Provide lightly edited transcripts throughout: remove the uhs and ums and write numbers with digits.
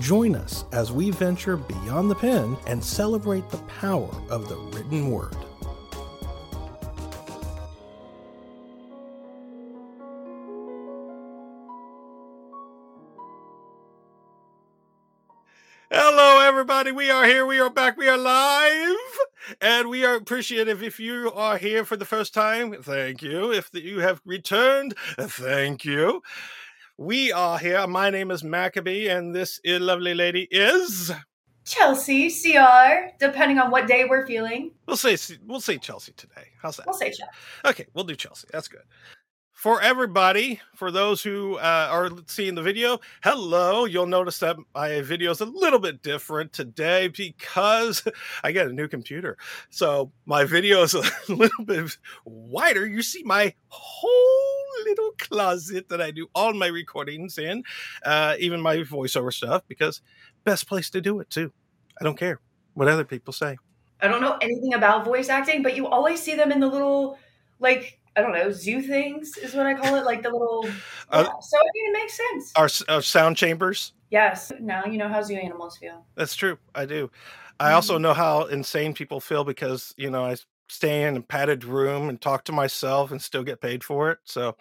join us as we venture beyond the pen and celebrate the power of the written word. Hello, everybody. We are here. We are back. We are live. And we are appreciative if you are here for the first time. Thank you. If you have returned, thank you. We are here. My name is Maccabee, and this lovely lady is Chelsea CR, depending on what day we're feeling. We'll say Chelsea today. How's that? We'll say Chelsea. Okay, we'll do Chelsea. That's good. For everybody, for those who are seeing the video, hello. You'll notice that my video is a little bit different today because I got a new computer. So my video is a little bit wider. You see my whole little closet that I do all my recordings in, even my voiceover stuff, because best place to do it, too. I don't care what other people say. I don't know anything about voice acting, but you always see them in the little, like, I don't know, zoo things is what I call it, like the little, so I mean, it makes sense. Our sound chambers? Yes. Now you know how zoo animals feel. That's true. I do. I also know how insane people feel because, you know, I stay in a padded room and talk to myself and still get paid for it. So,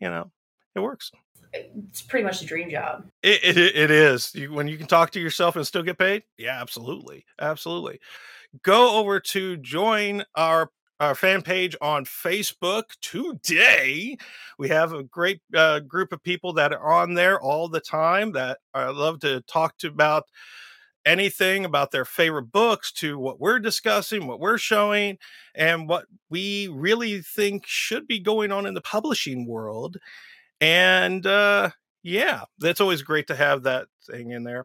you know, it works. It's pretty much a dream job. It is. When you can talk to yourself and still get paid? Yeah, absolutely. Absolutely. Go over to join our fan page on Facebook today. We have a great group of people that are on there all the time that I love to talk to about anything about their favorite books to what we're discussing, what we're showing, and what we really think should be going on in the publishing world. And yeah, that's always great to have that thing in there.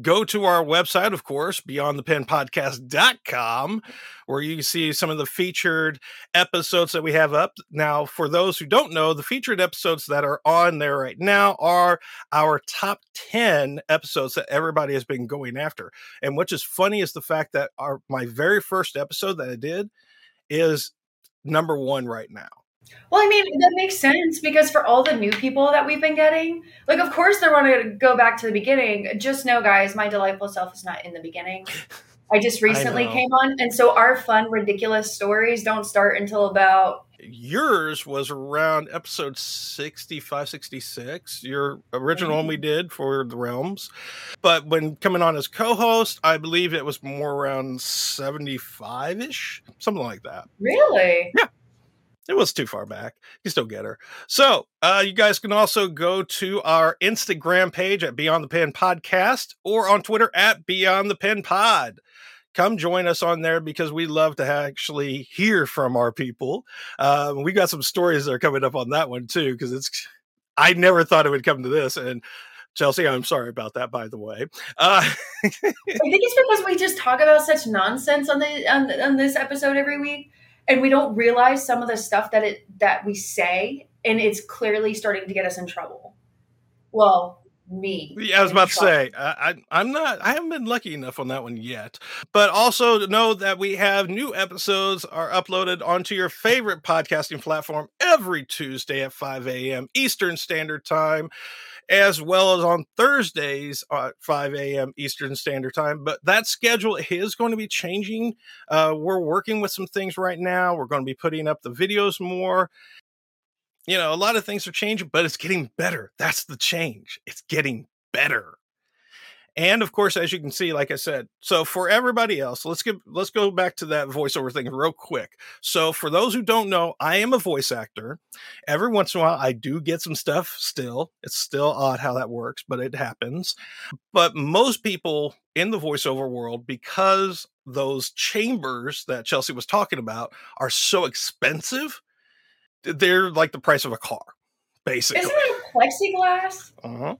Go to our website, of course, beyondthepenpodcast.com, where you can see some of the featured episodes that we have up. Now, for those who don't know, the featured episodes that are on there right now are our top 10 episodes that everybody has been going after. And what is funny is the fact that my very first episode that I did is number one right now. Well, I mean, that makes sense because for all the new people that we've been getting, like, of course, they want to go back to the beginning. Just know, guys, my delightful self is not in the beginning. I just recently came on. And so our fun, ridiculous stories don't start until about. Yours was around episode 65, 66, your original one we did for the Realms. But when coming on as co-host, I believe it was more around 75-ish, something like that. Really? Yeah. It was too far back. You still get her. So you guys can also go to our Instagram page at Beyond the Pen Podcast or on Twitter at Beyond the Pen Pod. Come join us on there because we love to actually hear from our people. We got some stories that are coming up on that one, too, because I never thought it would come to this. And Chelsea, I'm sorry about that, by the way. I think it's because we just talk about such nonsense on this episode every week. And we don't realize some of the stuff that we say, and it's clearly starting to get us in trouble. Well, me. Yeah, I was about to say, I haven't been lucky enough on that one yet. But also to know that we have new episodes are uploaded onto your favorite podcasting platform every Tuesday at 5 a.m. Eastern Standard Time. as well as on Thursdays at 5 a.m. Eastern Standard Time. But that schedule is going to be changing. We're working with some things right now. We're going to be putting up the videos more. You know, a lot of things are changing, but it's getting better. That's the change. It's getting better. And of course, as you can see, like I said, so for everybody else, let's go back to that voiceover thing real quick. So for those who don't know, I am a voice actor. Every once in a while, I do get some stuff still. It's still odd how that works, but it happens. But most people in the voiceover world, because those chambers that Chelsea was talking about are so expensive, they're like the price of a car, basically. Isn't it plexiglass? Uh-huh.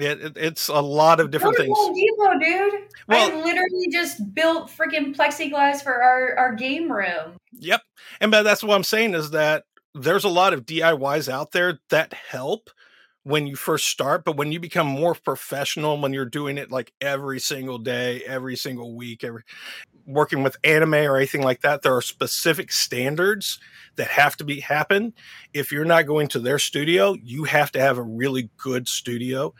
It's a lot of different things. Depot, dude. Well, I literally just built freaking plexiglass for our game room. Yep. And that's what I'm saying is that there's a lot of DIYs out there that help when you first start. But when you become more professional, when you're doing it like every single day, every single week, working with anime or anything like that, there are specific standards that have to happen. If you're not going to their studio, you have to have a really good studio.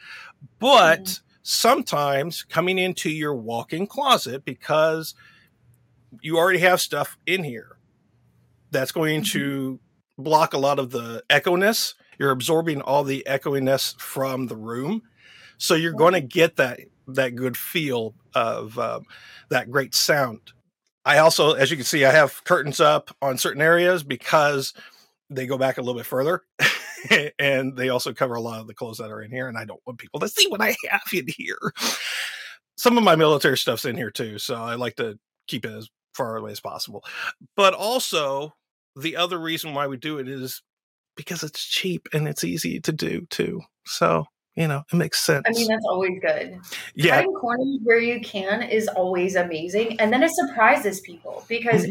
But sometimes coming into your walk-in closet, because you already have stuff in here, that's going to block a lot of the echo-ness. You're absorbing all the echoiness from the room. So you're going to get that good feel of that great sound. I also, as you can see, I have curtains up on certain areas because they go back a little bit further and they also cover a lot of the clothes that are in here. And I don't want people to see what I have in here. Some of my military stuff's in here too. So I like to keep it as far away as possible. But also the other reason why we do it is because it's cheap and it's easy to do too. So, you know, it makes sense. I mean, that's always good. Yeah. Cutting corners where you can is always amazing. And then it surprises people because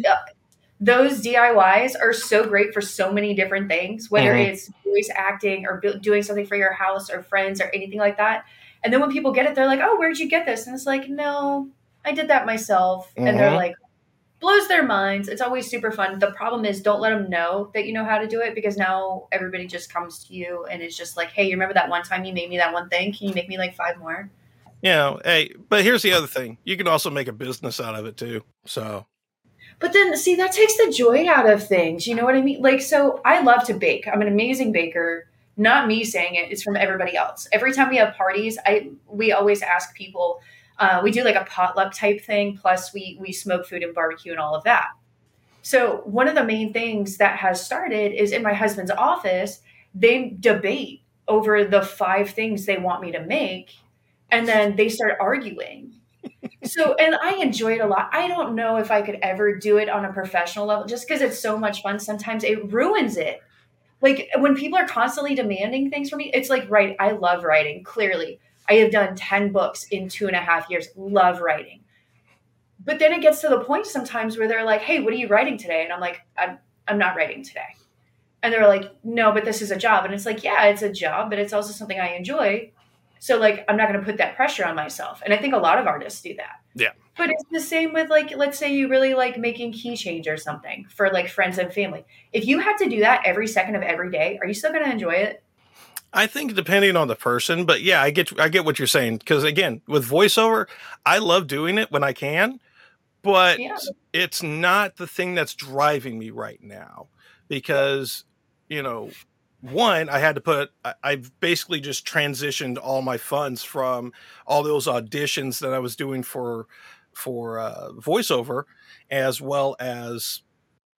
those DIYs are so great for so many different things, whether it's voice acting or doing something for your house or friends or anything like that. And then when people get it, they're like, oh, where'd you get this? And it's like, no, I did that myself. And they're like, blows their minds. It's always super fun. The problem is don't let them know that you know how to do it because now everybody just comes to you and it's just like, hey, you remember that one time you made me that one thing? Can you make me like 5 more? You know, hey, but here's the other thing. You can also make a business out of it too. So. But then see, that takes the joy out of things. You know what I mean? Like, so I love to bake. I'm an amazing baker. Not me saying it. It's from everybody else. Every time we have parties, we always ask people, we do like a potluck type thing. Plus we smoke food and barbecue and all of that. So one of the main things that has started is in my husband's office, they debate over the 5 things they want me to make. And then they start arguing. So, and I enjoy it a lot. I don't know if I could ever do it on a professional level just because it's so much fun. Sometimes it ruins it. Like when people are constantly demanding things from me, it's like, right. I love writing clearly. I have done 10 books in 2.5 years. Love writing. But then it gets to the point sometimes where they're like, hey, what are you writing today? And I'm like, I'm not writing today. And they're like, no, but this is a job. And it's like, yeah, it's a job, but it's also something I enjoy. So like, I'm not going to put that pressure on myself. And I think a lot of artists do that. Yeah. But it's the same with like, let's say you really like making keychains or something for like friends and family. If you have to do that every second of every day, are you still going to enjoy it? I think depending on the person, but yeah, I get what you're saying. Cause again, with voiceover, I love doing it when I can, but it's not the thing that's driving me right now because, you know, one, I had to I've basically just transitioned all my funds from all those auditions that I was doing for voiceover, as well as,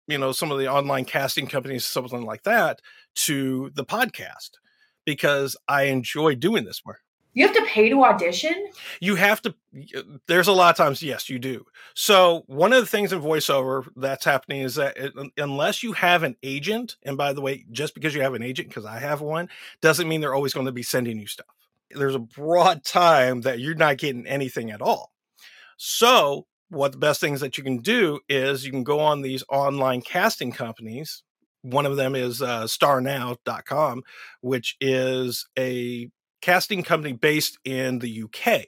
you know, some of the online casting companies, something like that, to the podcast. Because I enjoy doing this part. You have to pay to audition? You have to. There's a lot of times, yes, you do. So one of the things in voiceover that's happening is that unless you have an agent, and by the way, just because you have an agent, because I have one, doesn't mean they're always going to be sending you stuff. There's a broad time that you're not getting anything at all. So what the best things that you can do is you can go on these online casting companies. One of them is StarNow.com, which is a casting company based in the UK.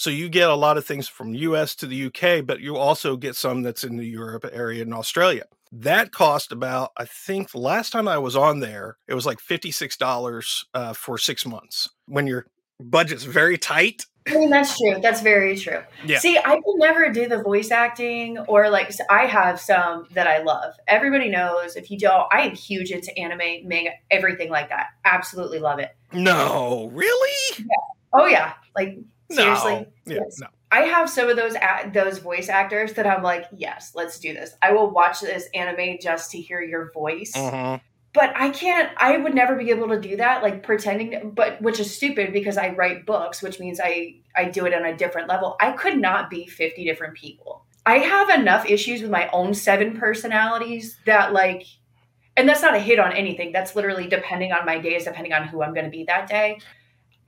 So you get a lot of things from US to the UK, but you also get some that's in the Europe area and Australia. That cost about, I think last time I was on there, it was like $56 for 6 months. When your budget's very tight. I mean, that's true. That's very true. Yeah. See, I can never do the voice acting or like, I have some that I love. Everybody knows if you don't, I am huge into anime, manga, everything like that. Absolutely love it. No, really? Yeah. Oh yeah. Like seriously. No. Yeah, yes. No. I have some of those voice actors that I'm like, yes, let's do this. I will watch this anime just to hear your voice. Mm-hmm. But I can't, I would never be able to do that, like pretending, but which is stupid because I write books, which means I do it on a different level. I could not be 50 different people. I have enough issues with my own 7 personalities that like, and that's not a hit on anything. That's literally depending on my days, depending on who I'm going to be that day.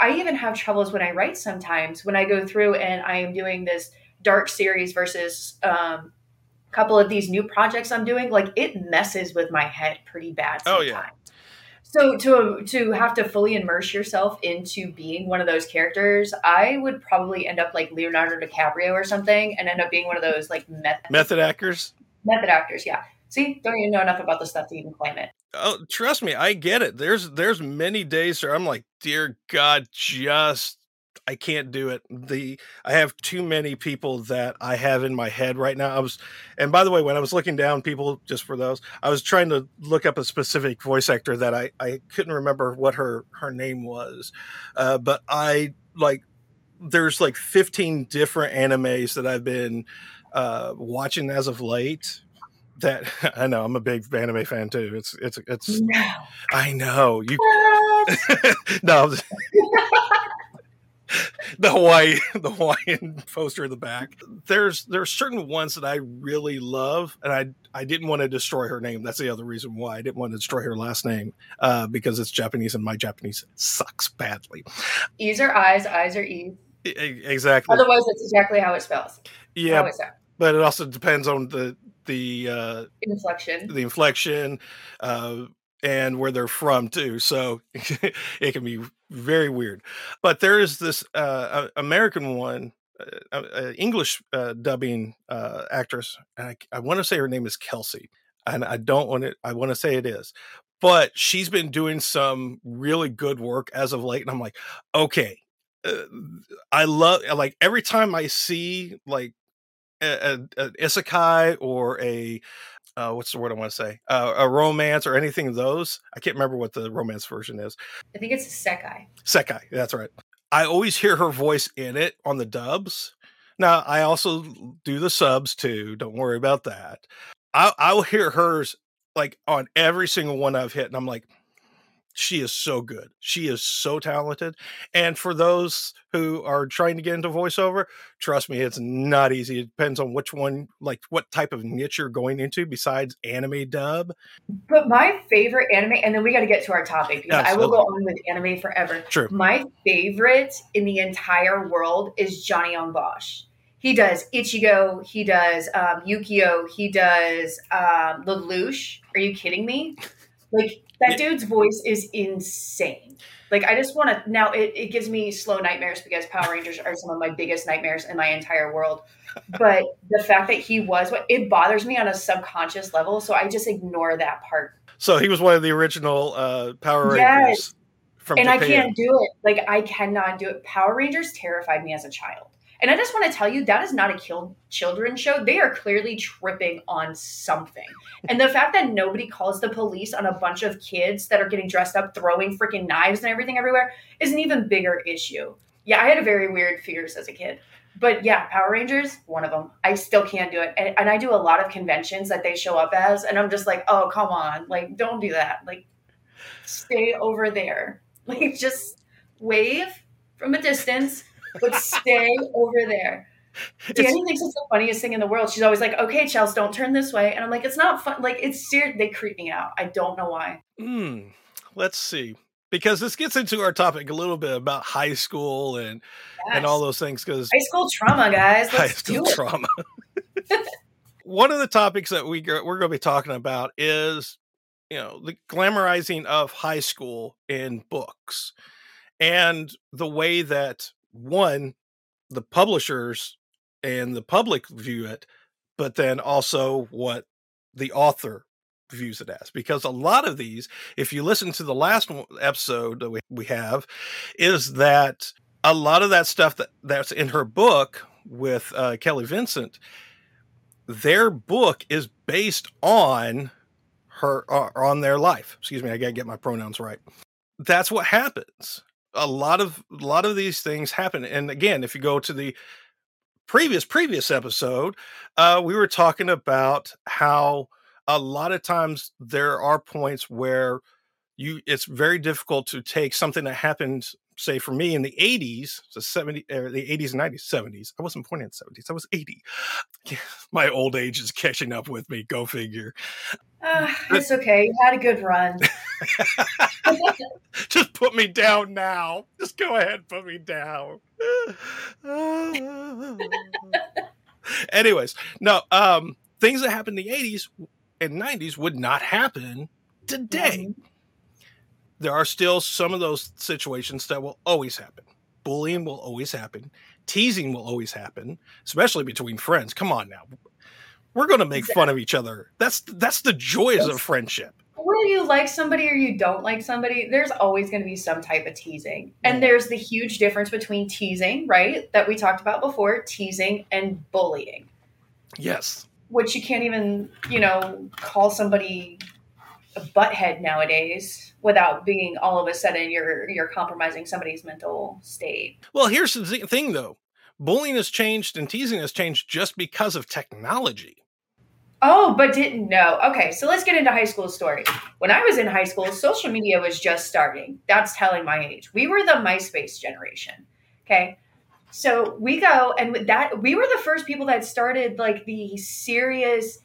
I even have troubles when I write sometimes when I go through and I am doing this dark series versus, couple of these new projects I'm doing, like it messes with my head pretty bad sometimes. Oh, yeah. So to have to fully immerse yourself into being one of those characters, I would probably end up like Leonardo DiCaprio or something and end up being one of those like method actors. Method actors, yeah. See, don't even know enough about this stuff to even claim it. Oh, trust me, I get it. There's many days where I'm like, dear God, just I can't do it. I have too many people that I have in my head right now. And by the way, when I was looking down people, just for those, I was trying to look up a specific voice actor that I couldn't remember what her name was. But I like, there's like 15 different animes that I've been watching as of late. That I know I'm a big anime fan too. It's no. I know you. No. The Hawaiian poster in the back. There's certain ones that I really love, and I didn't want to destroy her name. That's the other reason why I didn't want to destroy her last name, because it's Japanese, and my Japanese sucks badly. E's are I's, I's are E's. Exactly. Otherwise, that's exactly how it spells. Yeah, but it also depends on the inflection. The inflection. And where they're from too. So it can be very weird, but there is this, American one, English, dubbing, actress. And I want to say her name is Kelsey, and I don't want it. I want to say it is, but she's been doing some really good work as of late. And I'm like, okay, I love, like every time I see like an isekai or what's the word I want to say? A romance or anything of those. I can't remember what the romance version is. I think it's Sekai. Sekai, that's right. I always hear her voice in it on the dubs. Now, I also do the subs too. Don't worry about that. I'll hear hers like on every single one I've hit. And I'm like, she is so good. She is so talented. And for those who are trying to get into voiceover, trust me, it's not easy. It depends on which one, like what type of niche you're going into besides anime dub. But my favorite anime, and then we got to get to our topic because absolutely. I will go on with anime forever. True. My favorite in the entire world is Johnny Young-Bosh. He does Ichigo. He does Yukio. He does Lelouch. Are you kidding me? Like, that dude's voice is insane. Like, I just want to... Now, it gives me slow nightmares because Power Rangers are some of my biggest nightmares in my entire world. But the fact that he was... It bothers me on a subconscious level, so I just ignore that part. So he was one of the original Power Rangers from Japan. And I can't do it. Like, I cannot do it. Power Rangers terrified me as a child. And I just want to tell you, that is not a children's show. They are clearly tripping on something. And the fact that nobody calls the police on a bunch of kids that are getting dressed up, throwing freaking knives and everything everywhere is an even bigger issue. Yeah, I had a very weird fears as a kid. But yeah, Power Rangers, one of them. I still can't do it. And I do a lot of conventions that they show up as. And I'm just like, oh, come on. Like, don't do that. Like, stay over there. Like, just wave from a distance. But stay over there. Danny thinks it's the funniest thing in the world. She's always like, okay, Chelsea, don't turn this way. And I'm like, it's not fun. Like, it's serious. They creep me out. I don't know why. Let's see. Because this gets into our topic a little bit about high school and all those things. Because high school trauma, guys. Let's do it. One of the topics that we're going to be talking about is, you know, the glamorizing of high school in books. And the way that one, the publishers and the public view it, but then also what the author views it as. Because a lot of these, if you listen to the last episode that we have, is that a lot of that stuff that's in her book with Kelly Vincent, their book is based on her, on their life. Excuse me, I gotta get my pronouns right. That's what happens. A lot of these things happen. And again, if you go to the previous episode, we were talking about how a lot of times there are points where it's very difficult to take something that happened, say for me in the 80s, the 70s, or the 80s and 90s, 70s. I wasn't pointing at 70s, I was 80. My old age is catching up with me, go figure. It's okay, you had a good run. Just put me down now. Just go ahead, put me down. Anyways, no, things that happened in the 80s and 90s would not happen today. Mm-hmm. There are still some of those situations that will always happen. Bullying will always happen. Teasing will always happen, especially between friends. Come on now. We're going to make fun of each other. That's the joys of friendship. Whether you like somebody or you don't like somebody, there's always going to be some type of teasing. And there's the huge difference between teasing, right, that we talked about before, teasing and bullying. Yes. Which you can't even, call somebody a butthead nowadays without being all of a sudden you're compromising somebody's mental state. Well, here's the thing, though. Bullying has changed and teasing has changed just because of technology. Oh, but didn't know. Okay, so let's get into high school story. When I was in high school, social media was just starting. That's telling my age. We were the MySpace generation. Okay, so we go and with that, we were the first people that started like the serious,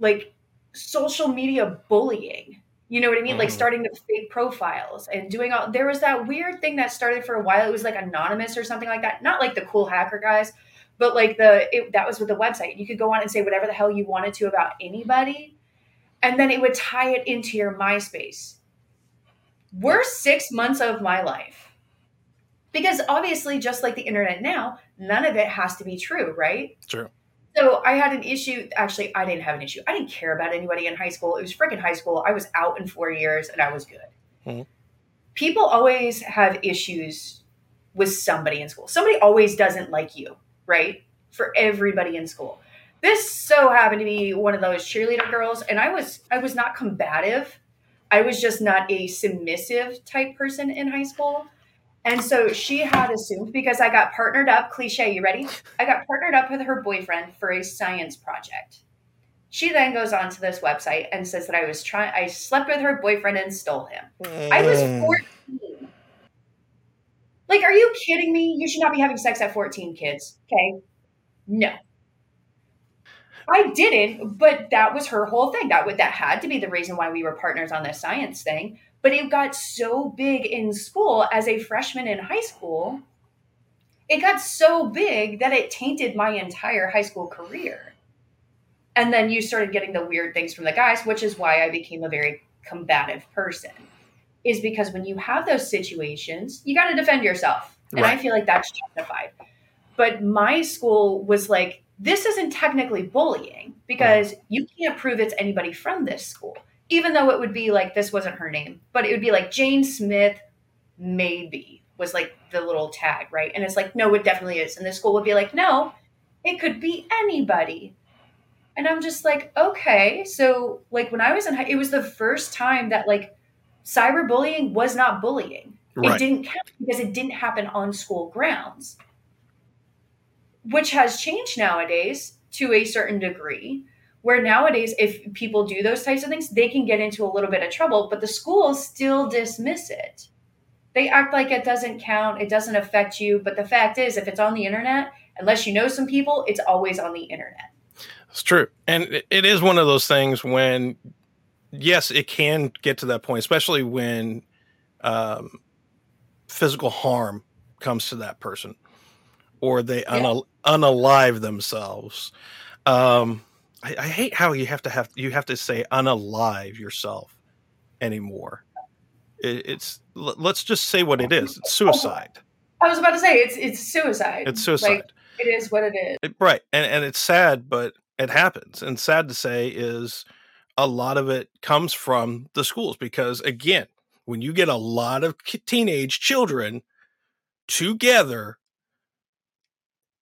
like social media bullying. You know what I mean? Mm-hmm. Like starting the fake profiles and doing all. There was that weird thing that started for a while. It was like anonymous or something like that. Not like the cool hacker guys. But like that was with the website. You could go on and say whatever the hell you wanted to about anybody. And then it would tie it into your MySpace. Worst 6 months of my life. Because obviously, just like the internet now, none of it has to be true, right? True. So I had an issue. Actually, I didn't have an issue. I didn't care about anybody in high school. It was freaking high school. I was out in 4 years and I was good. Mm-hmm. People always have issues with somebody in school. Somebody always doesn't like you. Right? For everybody in school. This so happened to be one of those cheerleader girls. And I was not combative. I was just not a submissive type person in high school. And so she had assumed, because I got partnered up, cliche, you ready? I got partnered up with her boyfriend for a science project. She then goes onto this website and says that I slept with her boyfriend and stole him. I was 14. Like, are you kidding me? You should not be having sex at 14, kids. Okay? No. I didn't, but that was her whole thing. That had to be the reason why we were partners on this science thing. But it got so big in school as a freshman in high school. It got so big that it tainted my entire high school career. And then you started getting the weird things from the guys, which is why I became a very combative person. Is because when you have those situations, you got to defend yourself. And right. I feel like that's justified. But my school was like, this isn't technically bullying because you can't prove it's anybody from this school, even though it would be like, this wasn't her name, but it would be like Jane Smith, maybe, was like the little tag, right? And it's like, no, it definitely is. And the school would be like, no, it could be anybody. And I'm just like, okay. So like when I was in high, it was the first time that like, cyberbullying was not bullying. Right. It didn't count because it didn't happen on school grounds, which has changed nowadays to a certain degree, where nowadays if people do those types of things, they can get into a little bit of trouble, but the schools still dismiss it. They act like it doesn't count. It doesn't affect you. But the fact is, if it's on the internet, unless you know some people, it's always on the internet. It's true. And it is one of those things when yes, it can get to that point, especially when physical harm comes to that person or they unalive themselves. I hate how you have to say unalive yourself anymore. Let's just say what it is. It's suicide. I was about to say, it's suicide. It's suicide. Like, it is what it is. Right. And it's sad, but it happens. And sad to say is a lot of it comes from the schools, because again, when you get a lot of teenage children together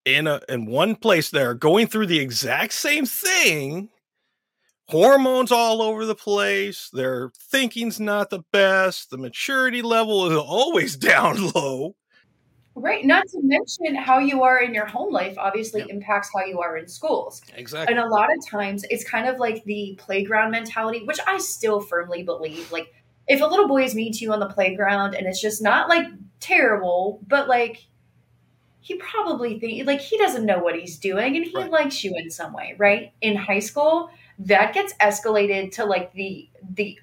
in one place, they're going through the exact same thing. Hormones all over the place. Their thinking's not the best. The maturity level is always down low. Right. Not to mention how you are in your home life obviously impacts how you are in schools. Exactly. And a lot of times it's kind of like the playground mentality, which I still firmly believe. Like, if a little boy is mean to you on the playground and it's just not like terrible, but like he probably thinks like he doesn't know what he's doing and he likes you in some way. Right. In high school, that gets escalated to like the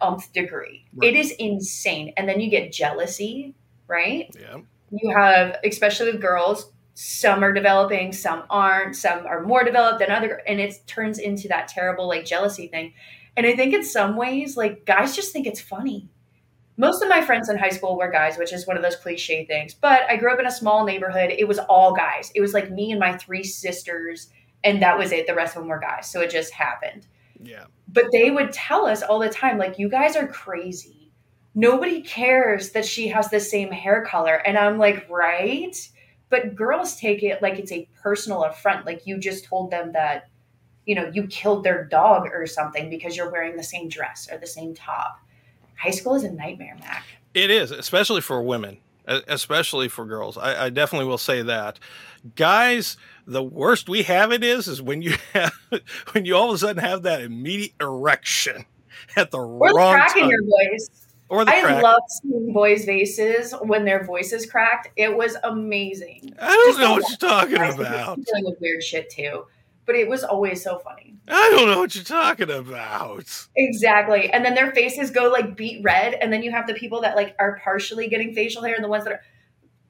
umpth degree. Right. It is insane. And then you get jealousy, right? Yeah. You have, especially with girls, some are developing, some aren't, some are more developed than other. And it turns into that terrible like jealousy thing. And I think in some ways, like guys just think it's funny. Most of my friends in high school were guys, which is one of those cliche things. But I grew up in a small neighborhood. It was all guys. It was like me and my three sisters. And that was it. The rest of them were guys. So it just happened. Yeah. But they would tell us all the time, like, you guys are crazy. Nobody cares that she has the same hair color. And I'm like, right? But girls take it like it's a personal affront. Like you just told them that, you know, you killed their dog or something because you're wearing the same dress or the same top. High school is a nightmare, Mac. It is, especially for women, especially for girls. I definitely will say that. Guys, the worst we have it is when you all of a sudden have that immediate erection at the wrong time. Or the crack in your voice. I love seeing boys' faces when their voices cracked. It was amazing. I don't know what you're talking about. I'm dealing with weird shit too, but it was always so funny. I don't know what you're talking about. Exactly. And then their faces go like beet red. And then you have the people that like are partially getting facial hair and the ones that are.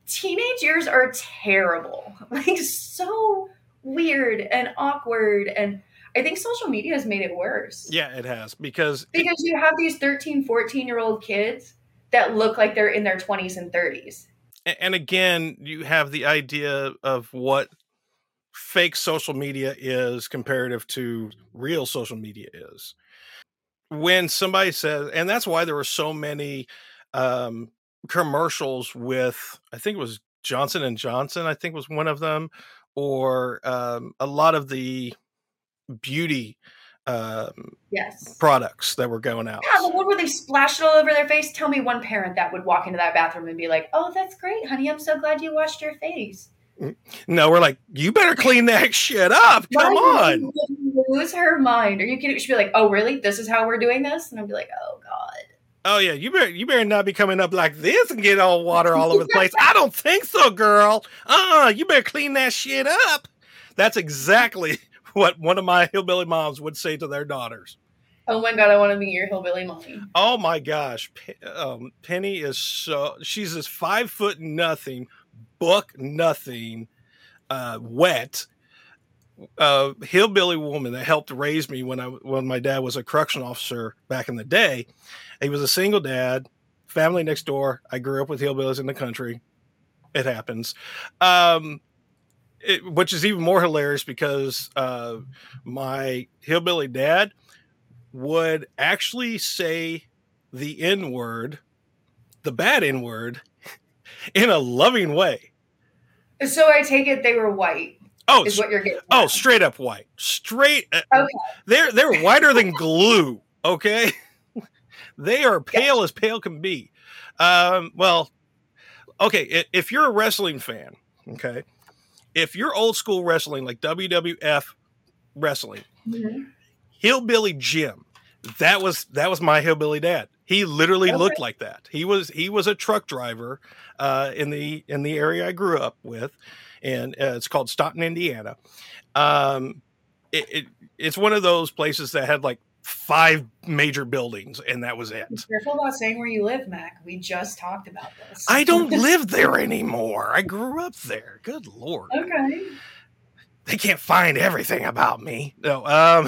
Teenage years are terrible, like so weird and awkward. And I think social media has made it worse. Yeah, it has. Because you have these 13, 14-year-old kids that look like they're in their 20s and 30s. And again, you have the idea of what fake social media is comparative to real social media is. When somebody says, and that's why there were so many commercials with, I think it was Johnson & Johnson, I think was one of them, or a lot of the beauty products that were going out. Yeah, the one where they splashed it all over their face. Tell me one parent that would walk into that bathroom and be like, oh, that's great, honey. I'm so glad you washed your face. No, we're like, you better clean that shit up. Come on. Lose her mind. Are you kidding? She'd be like, oh, really? This is how we're doing this? And I'd be like, oh, God. Oh, yeah, you better not be coming up like this and get all water all over the place. I don't think so, girl. You better clean that shit up. That's exactly what one of my hillbilly moms would say to their daughters. Oh, my God, I want to be your hillbilly mommy. Oh, my gosh. Penny is she's this 5 foot nothing, buck nothing, wet hillbilly woman that helped raise me when my dad was a correction officer back in the day. He was a single dad, family next door. I grew up with hillbillies in the country. It happens. Which is even more hilarious because my hillbilly dad would actually say the N-word, the bad N-word, in a loving way. So I take it they were white. Oh, is what you're getting. Oh, straight up white. Straight. Okay. They're whiter than glue. Okay. They are pale as pale can be. Well, okay. If you're a wrestling fan, okay. If you're old school wrestling, like WWF wrestling, Hillbilly Jim, that was my hillbilly dad. He literally looked like that. He was a truck driver in the area I grew up with. And it's called Stockton, Indiana. It's one of those places that had like five major buildings, and that was it. Be careful about saying where you live, Mac. We just talked about this. I don't live there anymore. I grew up there. Good Lord. Okay. They can't find everything about me. No.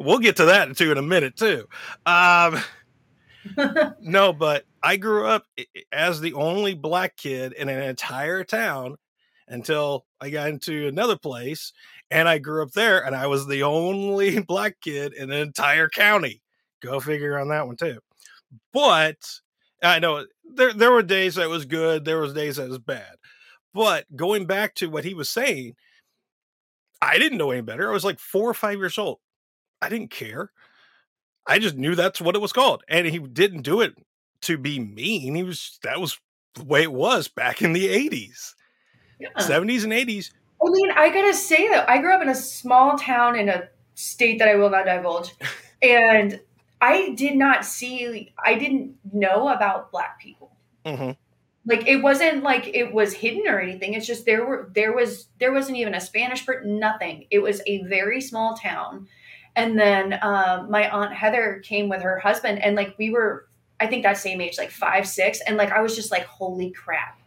We'll get to that too in a minute too. No, but I grew up as the only black kid in an entire town until I got into another place and I grew up there and I was the only black kid in an entire county. Go figure on that one too. But I know there were days that was good. There was days that was bad, but going back to what he was saying, I didn't know any better. I was like 4 or 5 years old. I didn't care. I just knew that's what it was called. And he didn't do it to be mean. That was the way it was back in the 80s, yeah. 70s and 80s. I mean, I got to say that I grew up in a small town in a state that I will not divulge. And I didn't know about black people. Mm-hmm. Like, it wasn't like it was hidden or anything. It's just there wasn't even a Spanish person, nothing. It was a very small town. And then my aunt Heather came with her husband and like, we were, I think that same age, like 5, 6. And like, I was just like, holy crap.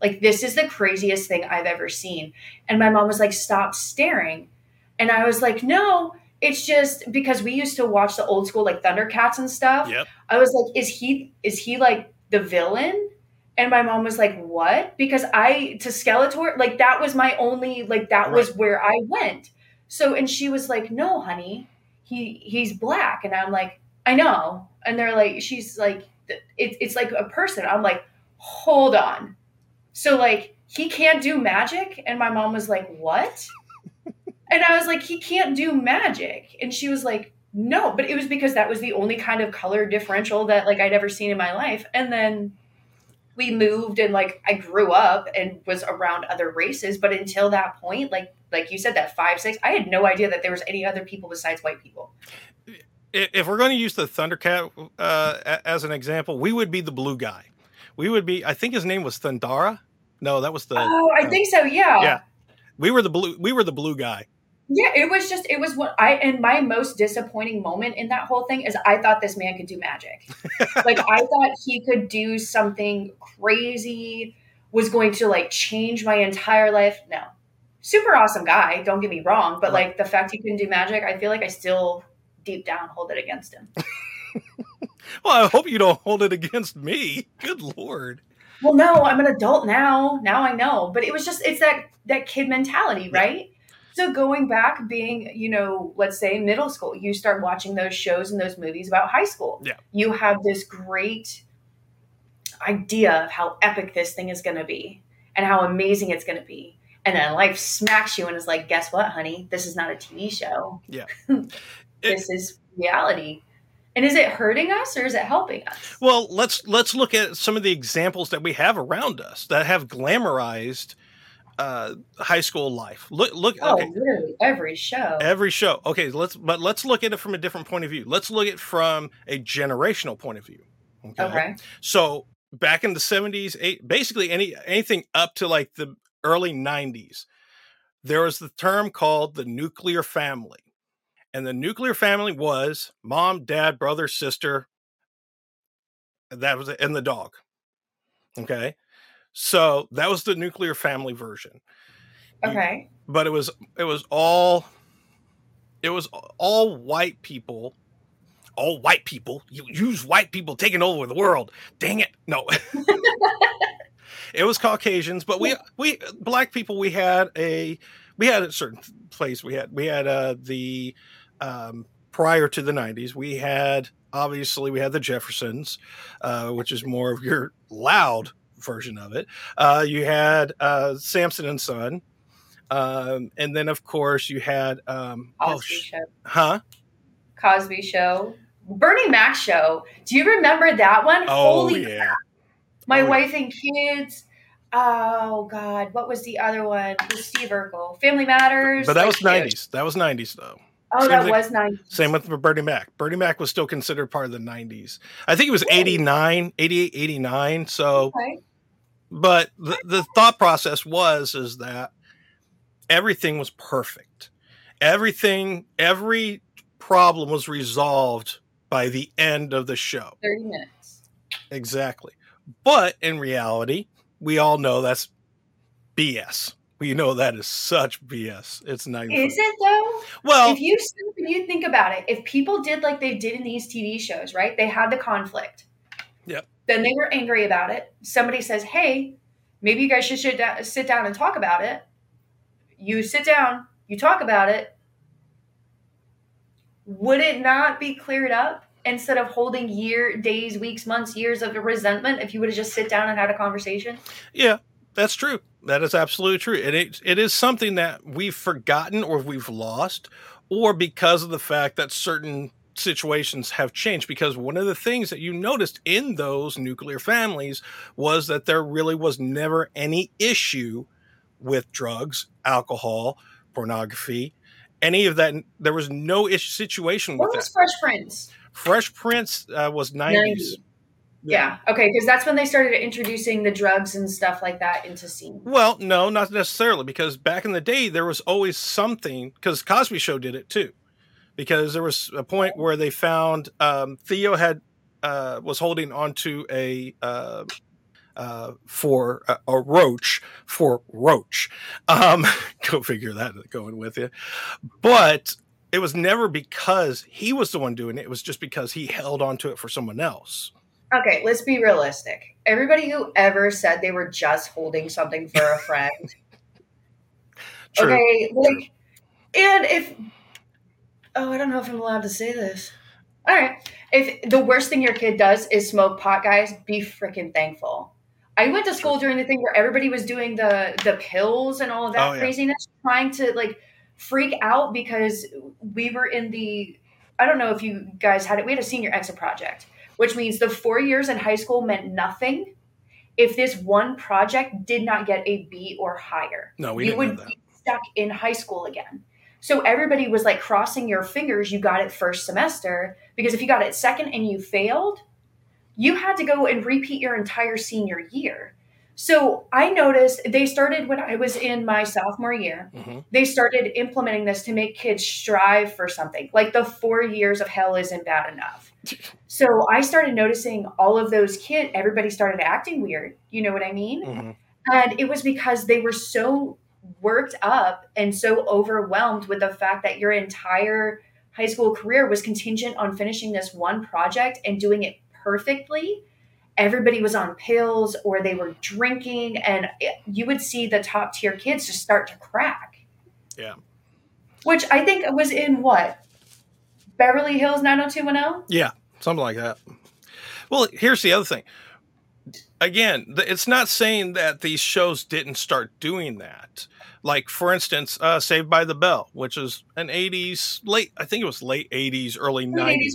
Like, this is the craziest thing I've ever seen. And my mom was like, stop staring. And I was like, no, it's just because we used to watch the old school, like Thundercats and stuff. Yep. I was like, is he like the villain? And my mom was like, what? Because to Skeletor, like that was my only, like that right. was where I went. So, and she was like, no, honey, he's black. And I'm like, I know. And they're like, she's like, it's like a person. I'm like, hold on. So like, he can't do magic. And my mom was like, what? And I was like, he can't do magic. And she was like, no, but it was because that was the only kind of color differential that like I'd ever seen in my life. And then we moved and like I grew up and was around other races. But until that point, like you said, that 5, 6, I had no idea that there was any other people besides white people. If we're going to use the Thundercat as an example, we would be the blue guy. We would be, I think his name was Thundara. No, that was the. Oh, I think so. Yeah. Yeah. We were the blue guy. Yeah. It was what my most disappointing moment in that whole thing is I thought this man could do magic. Like I thought he could do something crazy, was going to like change my entire life. No, super awesome guy. Don't get me wrong. But right. like the fact he couldn't do magic, I feel like I still deep down hold it against him. Well, I hope you don't hold it against me. Good Lord. Well, no, I'm an adult now. Now I know. But it was just, it's that kid mentality, right? Yeah. So going back being, you know, let's say middle school, you start watching those shows and those movies about high school. Yeah. You have this great idea of how epic this thing is going to be and how amazing it's going to be. And then life smacks you and is like, guess what, honey? This is not a TV show. Yeah. This is reality. And is it hurting us or is it helping us? Well, let's look at some of the examples that we have around us that have glamorized high school life. Look. Oh, okay. Literally every show. Every show. Okay, let's look at it from a different point of view. Let's look at it from a generational point of view. Okay. So back in the 70s, basically anything up to like the early 90s, there was the term called the nuclear family. And the nuclear family was mom, dad, brother, sister. That was it, and the dog. Okay. So that was the nuclear family version. Okay. But it was all white people. All white people. You use white people taking over the world. Dang it. No. It was Caucasians, but we black people, we had a certain place. We had the prior to the 90s, we had the Jeffersons, which is more of your loud version of it. You had Samson and Son. And then, of course, you had Cosby Show. Bernie Mac Show. Do you remember that one? Oh, holy yeah. Crap. My Wife and Kids. Oh, God. What was the other one? It was Steve Urkel. Family Matters. But that was 90s. That was 90s, though. Oh, same that was 90s. Same with Bernie Mac. Bernie Mac was still considered part of the 90s. I think it was 88, 89. So, okay. But the thought process is that everything was perfect. Every problem was resolved by the end of the show. 30 minutes. Exactly. But in reality, we all know that's BS. We know that is such BS. It's not. Is it though? Well, if you stop and you think about it, if people did like they did in these TV shows, right? They had the conflict. Yep. Then they were angry about it. Somebody says, hey, maybe you guys should sit down and talk about it. You sit down, you talk about it. Would it not be cleared up instead of holding days, weeks, months, years of resentment if you would have just sit down and had a conversation? Yeah, that's true. That is absolutely true. And it is something that we've forgotten or we've lost, or because of the fact that certain situations have changed, because one of the things that you noticed in those nuclear families was that there really was never any issue with drugs, alcohol, pornography, any of that. There was no issue situation with that. What was Fresh Prince? Fresh Prince was 90s. Yeah. Okay. Because that's when they started introducing the drugs and stuff like that into scene. Well, no, not necessarily, because back in the day, there was always something, because Cosby Show did it too, because there was a point where they found Theo was holding onto a roach for roach. Go figure that going with you. But it was never because he was the one doing it. It was just because he held onto it for someone else. Okay, let's be realistic. Everybody who ever said they were just holding something for a friend. True. Okay, like, and if, oh, I don't know if I'm allowed to say this. All right. If the worst thing your kid does is smoke pot, guys, be freaking thankful. I went to school during the thing where everybody was doing the pills and all of that craziness, trying to like freak out because we were in the, I don't know if you guys had it. We had a senior exit project, which means the 4 years in high school meant nothing if this one project did not get a B or higher. No, we didn't know that. You would be stuck in high school again. So everybody was like crossing your fingers you got it first semester, because if you got it second and you failed, you had to go and repeat your entire senior year. So I noticed they started when I was in my sophomore year, they started implementing this to make kids strive for something, like the 4 years of hell isn't bad enough. So I started noticing all of those kids, everybody started acting weird. You know what I mean? And it was because they were so worked up and so overwhelmed with the fact that your entire high school career was contingent on finishing this one project and doing it perfectly. Everybody was on pills or they were drinking, and you would see the top tier kids just start to crack. Yeah. Which I think was in what? Beverly Hills 90210? Yeah. Something like that. Well, here's the other thing. Again, it's not saying that these shows didn't start doing that. Like, for instance, Saved by the Bell, which is an 80s, late 80s, early 90s.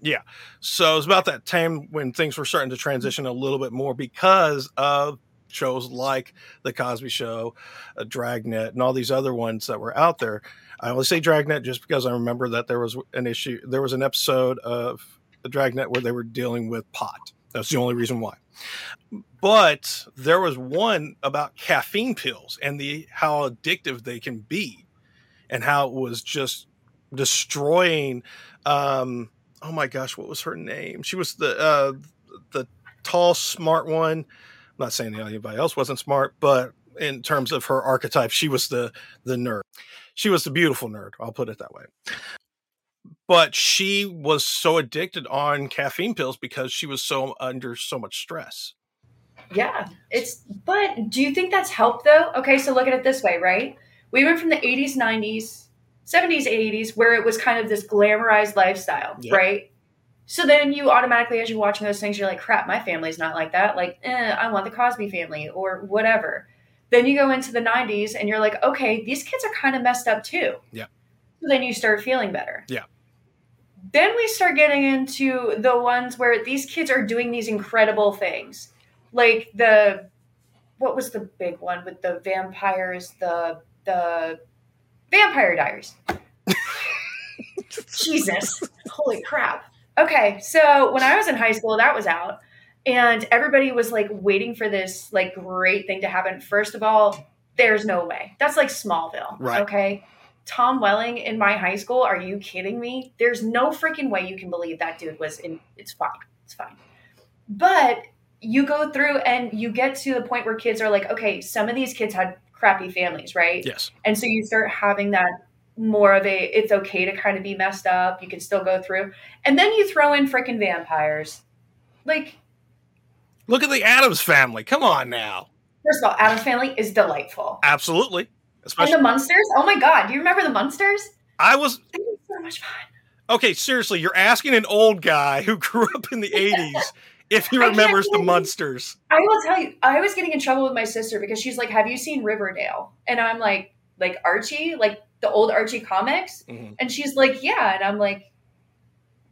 Yeah. So it's about that time when things were starting to transition a little bit more because of shows like The Cosby Show, Dragnet, and all these other ones that were out there. I only say Dragnet just because I remember that there was an issue. There was an episode of Dragnet where they were dealing with pot. That's the only reason why. But there was one about caffeine pills and how addictive they can be, and how it was just destroying. Oh my gosh, what was her name? She was the tall, smart one. I'm not saying anybody else wasn't smart, but in terms of her archetype, she was the nerd. She was the beautiful nerd. I'll put it that way. But she was so addicted on caffeine pills because she was so under so much stress. Yeah. But do you think that's helped though? Okay. So look at it this way, right? We went from the 80s, 90s, 70s, 80s, where it was kind of this glamorized lifestyle, right? So then you automatically, as you're watching those things, you're like, crap, my family's not like that. Like, I want the Cosby family or whatever. Then you go into the 90s and you're like, okay, these kids are kind of messed up too. Yeah. So then you start feeling better. Yeah. Then we start getting into the ones where these kids are doing these incredible things. Like what was the big one with the vampires, the Vampire Diaries. Jesus. Holy crap. Okay. So when I was in high school, that was out and everybody was like waiting for this like great thing to happen. First of all, there's no way. That's like Smallville. Right. Okay. Tom Welling in my high school. Are you kidding me? There's no freaking way you can believe that dude was in. It's fine. It's fine. But you go through and you get to the point where kids are like, okay, some of these kids had crappy families, right? Yes. And so you start having that more of it's okay to kind of be messed up. You can still go through. And then you throw in freaking vampires. Like, Look at the Addams Family. Come on now. First of all, Addams Family is delightful. Absolutely. Especially and the Munsters. Oh my God. Do you remember the Munsters? It was so much fun. Okay, seriously, you're asking an old guy who grew up in the 80s if he remembers the Munsters. I will tell you, I was getting in trouble with my sister because she's like, have you seen Riverdale? And I'm like Archie, like the old Archie comics? Mm-hmm. And she's like, yeah. And I'm like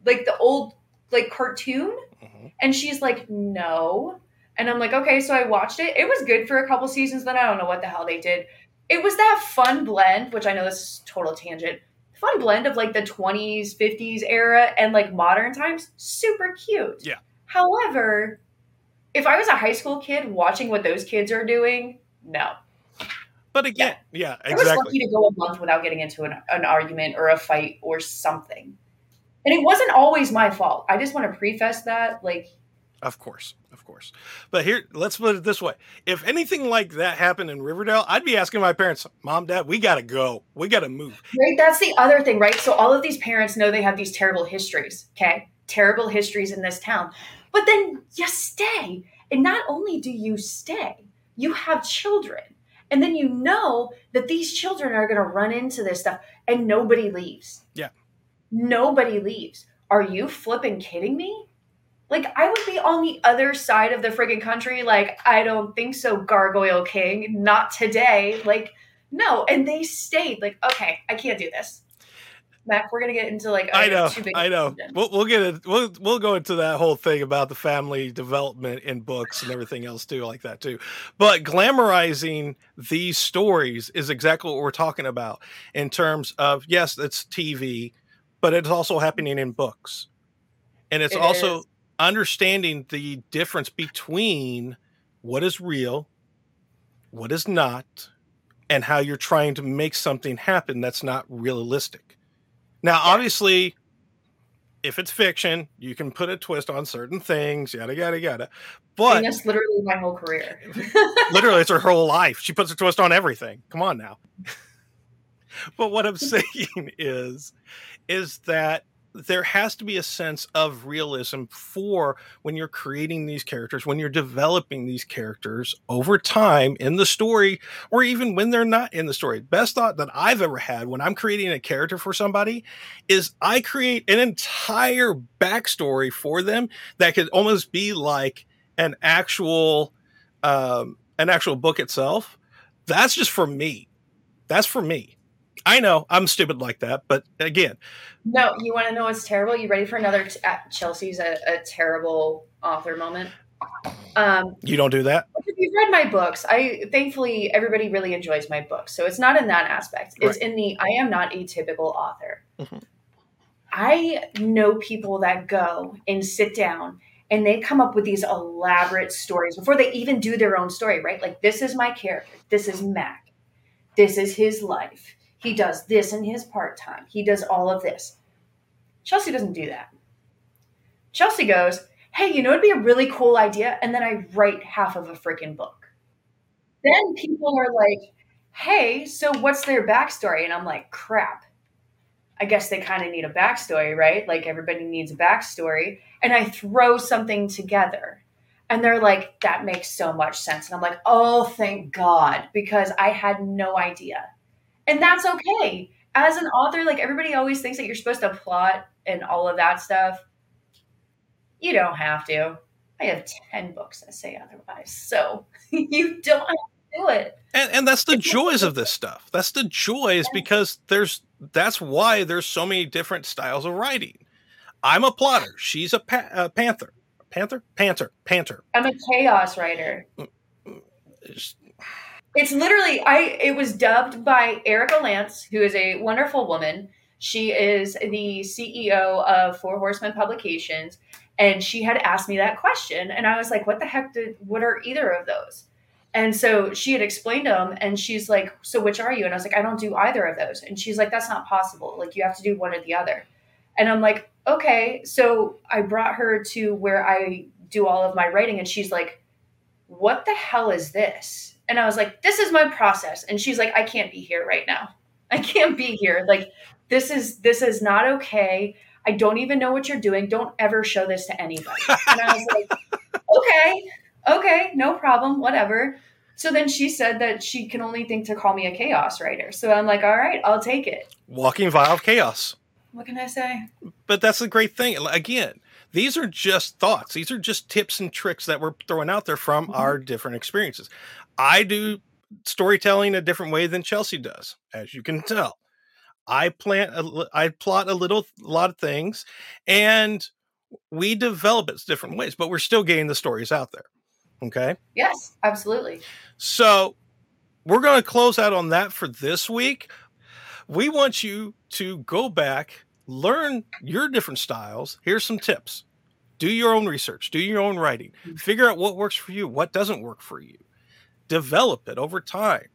the old, like cartoon? Mm-hmm. And she's like, no. And I'm like, okay, so I watched it. It was good for a couple seasons, then I don't know what the hell they did. It was that fun blend, which I know this is total tangent, fun blend of like the 20s, 50s era and like modern times. Super cute. Yeah. However, if I was a high school kid watching what those kids are doing, no. But again, yeah exactly. I was lucky to go a month without getting into an argument or a fight or something. And it wasn't always my fault. I just want to preface that. Like, Of course. But here, let's put it this way. If anything like that happened in Riverdale, I'd be asking my parents, Mom, Dad, we got to go. We got to move. Right. That's the other thing, right? So all of these parents know they have these terrible histories. Okay. Terrible histories in this town. But then you stay. And not only do you stay, you have children. And then you know that these children are going to run into this stuff and nobody leaves. Yeah. Nobody leaves. Are you flipping kidding me? Like, I would be on the other side of the friggin' country. Like, I don't think so, Gargoyle King. Not today. Like, no. And they stayed. Like, okay, I can't do this. Mac, we're gonna get into like I know. We'll get it. We'll go into that whole thing about the family development in books and everything else too, like that too. But glamorizing these stories is exactly what we're talking about in terms of yes, it's TV, but it's also happening in books, and it's also understanding the difference between what is real, what is not, and how you're trying to make something happen that's not realistic. Now, obviously, if it's fiction, you can put a twist on certain things, yada, yada, yada. But and that's literally my whole career. Literally, it's her whole life. She puts a twist on everything. Come on now. But what I'm saying is that there has to be a sense of realism for when you're creating these characters, when you're developing these characters over time in the story, or even when they're not in the story. Best thought that I've ever had when I'm creating a character for somebody is I create an entire backstory for them that could almost be like an actual book itself. That's just for me. That's for me. I know I'm stupid like that, but again, no. You want to know what's terrible? You ready for another Chelsea's a terrible author moment? You don't do that. If you've read my books, I thankfully everybody really enjoys my books, so it's not in that aspect. It's right. In the I am not a typical author. Mm-hmm. I know people that go and sit down and they come up with these elaborate stories before they even do their own story. Right? Like this is my character. This is Mac. This is his life. He does this in his part-time. He does all of this. Chelsea doesn't do that. Chelsea goes, hey, you know, it'd be a really cool idea. And then I write half of a freaking book. Then people are like, hey, so what's their backstory? And I'm like, crap. I guess they kind of need a backstory, right? Like everybody needs a backstory. And I throw something together. And they're like, that makes so much sense. And I'm like, oh, thank God, because I had no idea. And that's okay. As an author, like everybody always thinks that you're supposed to plot and all of that stuff. You don't have to. I have 10 books that say otherwise. So you don't have to do it. And that's the joys of this stuff. That's the joys because that's why there's so many different styles of writing. I'm a plotter. She's a panther. Panther. I'm a chaos writer. It's literally, it was dubbed by Erica Lance, who is a wonderful woman. She is the CEO of Four Horsemen Publications. And she had asked me that question. And I was like, what the heck what are either of those? And so she had explained them. And she's like, so which are you? And I was like, I don't do either of those. And she's like, that's not possible. Like, you have to do one or the other. And I'm like, okay. So I brought her to where I do all of my writing. And she's like, what the hell is this? And I was like, this is my process. And she's like, I can't be here right now. I can't be here. Like, this is not okay. I don't even know what you're doing. Don't ever show this to anybody. And I was like, okay. okay, no problem, whatever. So then she said that she can only think to call me a chaos writer. So I'm like, all right, I'll take it. Walking vial of chaos. What can I say? But that's the great thing. Again, these are just thoughts. These are just tips and tricks that we're throwing out there from our different experiences. I do storytelling a different way than Chelsea does, as you can tell. I plot a lot of things, and we develop it different ways, but we're still getting the stories out there. Okay. Yes, absolutely. So we're going to close out on that for this week. We want you to go back, learn your different styles. Here's some tips. Do your own research, do your own writing, figure out what works for you, what doesn't work for you. Develop it over time.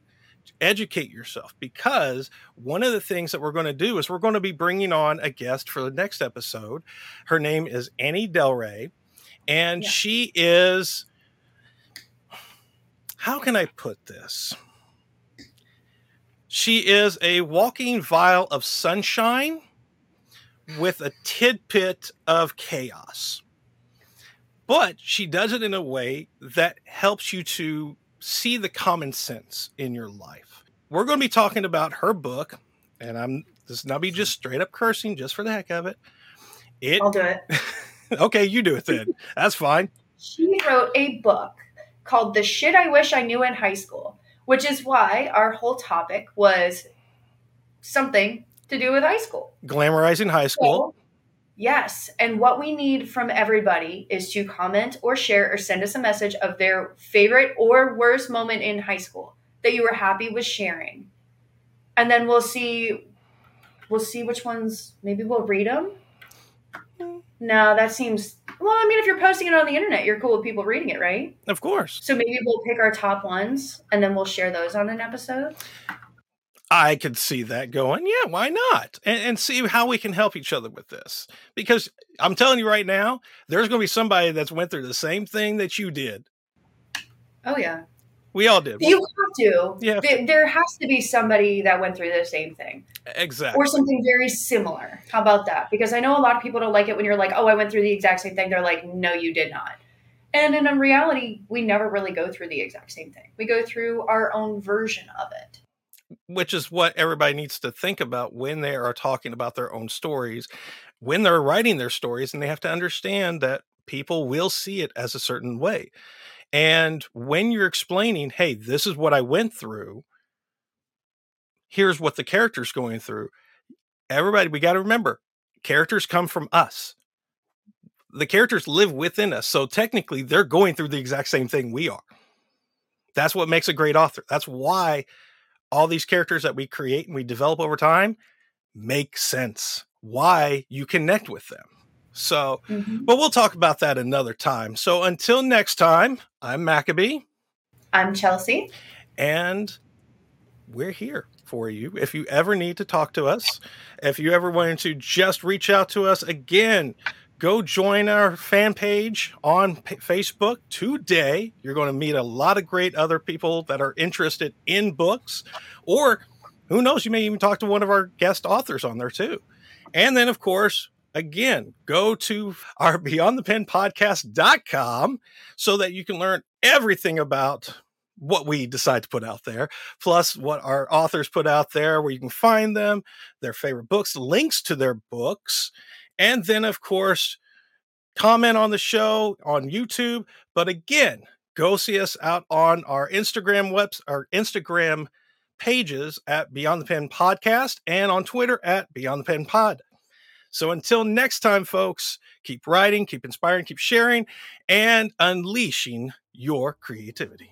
Educate yourself, because one of the things that we're going to do is we're going to be bringing on a guest for the next episode. Her name is Annie Delray, and she is... How can I put this? She is a walking vial of sunshine with a tidbit of chaos. But she does it in a way that helps you to see the common sense in your life. We're going to be talking about her book, and this is not me just straight up cursing just for the heck of it. I'll do it. Okay, you do it then. That's fine. She wrote a book called The Shit I Wish I Knew in High School, which is why our whole topic was something to do with high school. Glamorizing high school. So, yes. And what we need from everybody is to comment or share or send us a message of their favorite or worst moment in high school that you were happy with sharing. And then we'll see which ones, maybe we'll read them. No, that seems... Well, I mean, if you're posting it on the internet, you're cool with people reading it, right? Of course. So maybe we'll pick our top ones, and then we'll share those on an episode. I could see that going. Yeah, why not? And see how we can help each other with this. Because I'm telling you right now, there's going to be somebody that's went through the same thing that you did. Oh, yeah. We all did. You have to. Yeah. There has to be somebody that went through the same thing. Exactly. Or something very similar. How about that? Because I know a lot of people don't like it when you're like, oh, I went through the exact same thing. They're like, no, you did not. And in reality, we never really go through the exact same thing. We go through our own version of it. Which is what everybody needs to think about when they are talking about their own stories, when they're writing their stories, and they have to understand that people will see it as a certain way. And when you're explaining, hey, this is what I went through, here's what the character's going through. Everybody, we got to remember, characters come from us. The characters live within us. So technically, they're going through the exact same thing we are. That's what makes a great author. That's why all these characters that we create and we develop over time make sense. Why you connect with them. So, but we'll talk about that another time. So until next time, I'm Maccabee. I'm Chelsea. And we're here for you. If you ever need to talk to us, if you ever wanted to just reach out to us again, go join our fan page on Facebook today. You're going to meet a lot of great other people that are interested in books, or who knows, you may even talk to one of our guest authors on there too. And then of course, again, go to our beyondthepenpodcast.com so that you can learn everything about what we decide to put out there, plus what our authors put out there, where you can find them, their favorite books, links to their books, and then, of course, comment on the show on YouTube. But again, go see us out on our Instagram pages at Beyond the Pen Podcast and on Twitter at Beyond the Pen Pod. So until next time, folks, keep writing, keep inspiring, keep sharing, and unleashing your creativity.